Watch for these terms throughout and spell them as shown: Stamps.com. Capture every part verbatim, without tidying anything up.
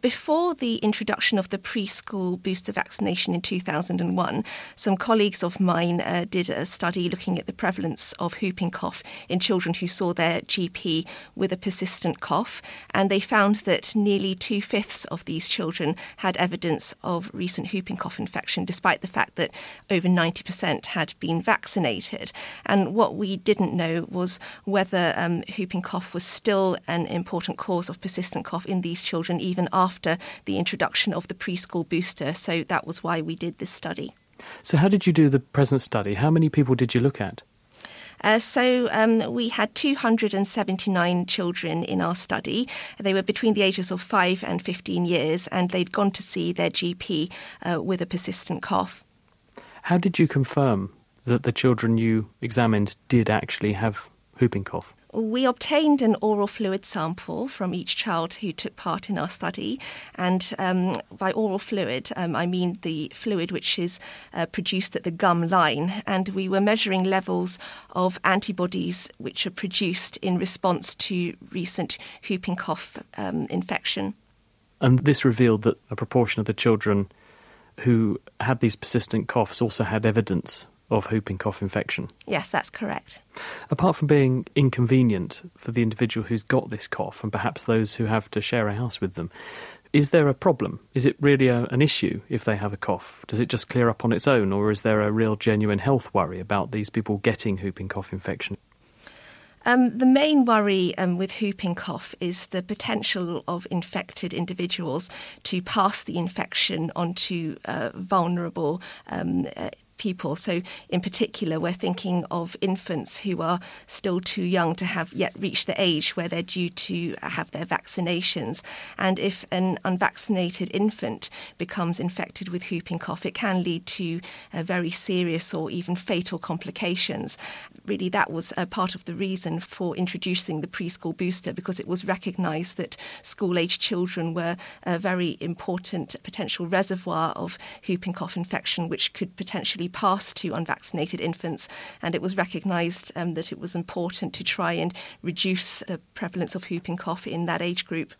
Before the introduction of the preschool booster vaccination in two thousand one, some colleagues of mine uh, did a study looking at the prevalence of whooping cough in children who saw their G P with a persistent cough, and they found that nearly two-fifths of these children had evidence of recent whooping cough infection, despite the fact that over ninety percent had been vaccinated. And what we didn't know was whether um, whooping cough was still an important cause of persistent cough in these children, even after after the introduction of the preschool booster. So that was why we did this study. So how did you do the present study? How many people did you look at? Uh, so um, we had two hundred seventy-nine children in our study. They were between the ages of five and fifteen years, and they'd gone to see their G P uh, with a persistent cough. How did you confirm that the children you examined did actually have whooping cough? We obtained an oral fluid sample from each child who took part in our study, and um, by oral fluid um, I mean the fluid which is uh, produced at the gum line, and we were measuring levels of antibodies which are produced in response to recent whooping cough um, infection. And this revealed that a proportion of the children who had these persistent coughs also had evidence of whooping cough infection. Yes, that's correct. Apart from being inconvenient for the individual who's got this cough and perhaps those who have to share a house with them, is there a problem? Is it really a, an issue if they have a cough? Does it just clear up on its own, or is there a real genuine health worry about these people getting whooping cough infection? Um, the main worry um, with whooping cough is the potential of infected individuals to pass the infection onto uh, vulnerable um, uh, people. So in particular, we're thinking of infants who are still too young to have yet reached the age where they're due to have their vaccinations. And if an unvaccinated infant becomes infected with whooping cough, it can lead to uh, very serious or even fatal complications. Really, that was a part of the reason for introducing the preschool booster, because it was recognised that school-aged children were a very important potential reservoir of whooping cough infection, which could potentially passed to unvaccinated infants, and it was recognised um, that it was important to try and reduce the prevalence of whooping cough in that age group.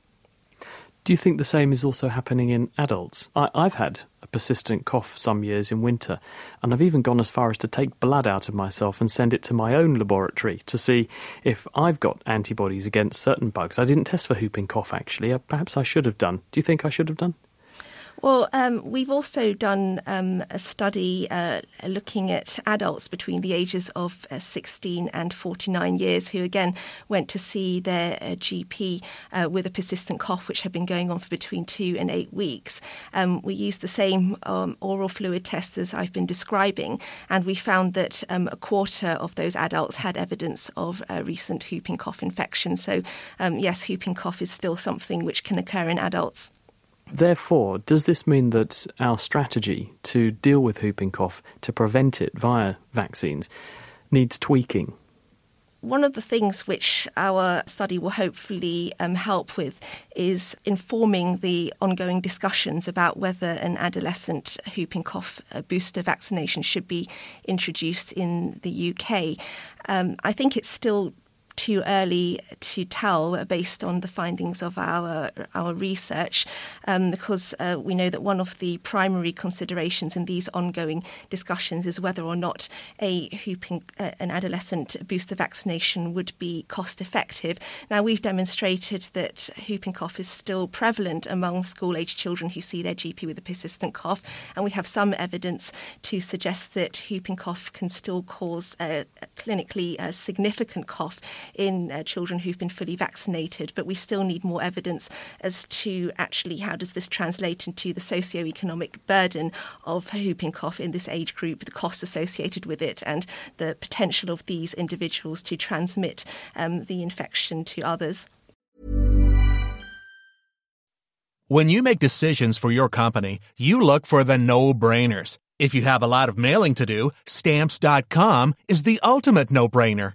Do you think the same is also happening in adults? I- I've had a persistent cough some years in winter, and I've even gone as far as to take blood out of myself and send it to my own laboratory to see if I've got antibodies against certain bugs. I didn't test for whooping cough, actually. Perhaps I should have done. Do you think I should have done? Well, um, we've also done um, a study uh, looking at adults between the ages of uh, sixteen and forty-nine years who, again, went to see their uh, G P uh, with a persistent cough, which had been going on for between two and eight weeks. Um, we used the same um, oral fluid test as I've been describing, and we found that um, a quarter of those adults had evidence of uh, recent whooping cough infection. So, um, yes, whooping cough is still something which can occur in adults. Therefore, does this mean that our strategy to deal with whooping cough, to prevent it via vaccines, needs tweaking? One of the things which our study will hopefully um, help with is informing the ongoing discussions about whether an adolescent whooping cough booster vaccination should be introduced in the U K. Um, I think it's still too early to tell based on the findings of our our research, um, because uh, we know that one of the primary considerations in these ongoing discussions is whether or not a whooping uh, an adolescent booster vaccination would be cost effective. Now, we've demonstrated that whooping cough is still prevalent among school-aged children who see their G P with a persistent cough, and we have some evidence to suggest that whooping cough can still cause a clinically uh, significant cough in uh, children who've been fully vaccinated, but we still need more evidence as to actually how does this translate into the socioeconomic burden of whooping cough in this age group, the costs associated with it, and the potential of these individuals to transmit um, the infection to others. When you make decisions for your company, you look for the no-brainers. If you have a lot of mailing to do, Stamps dot com is the ultimate no-brainer.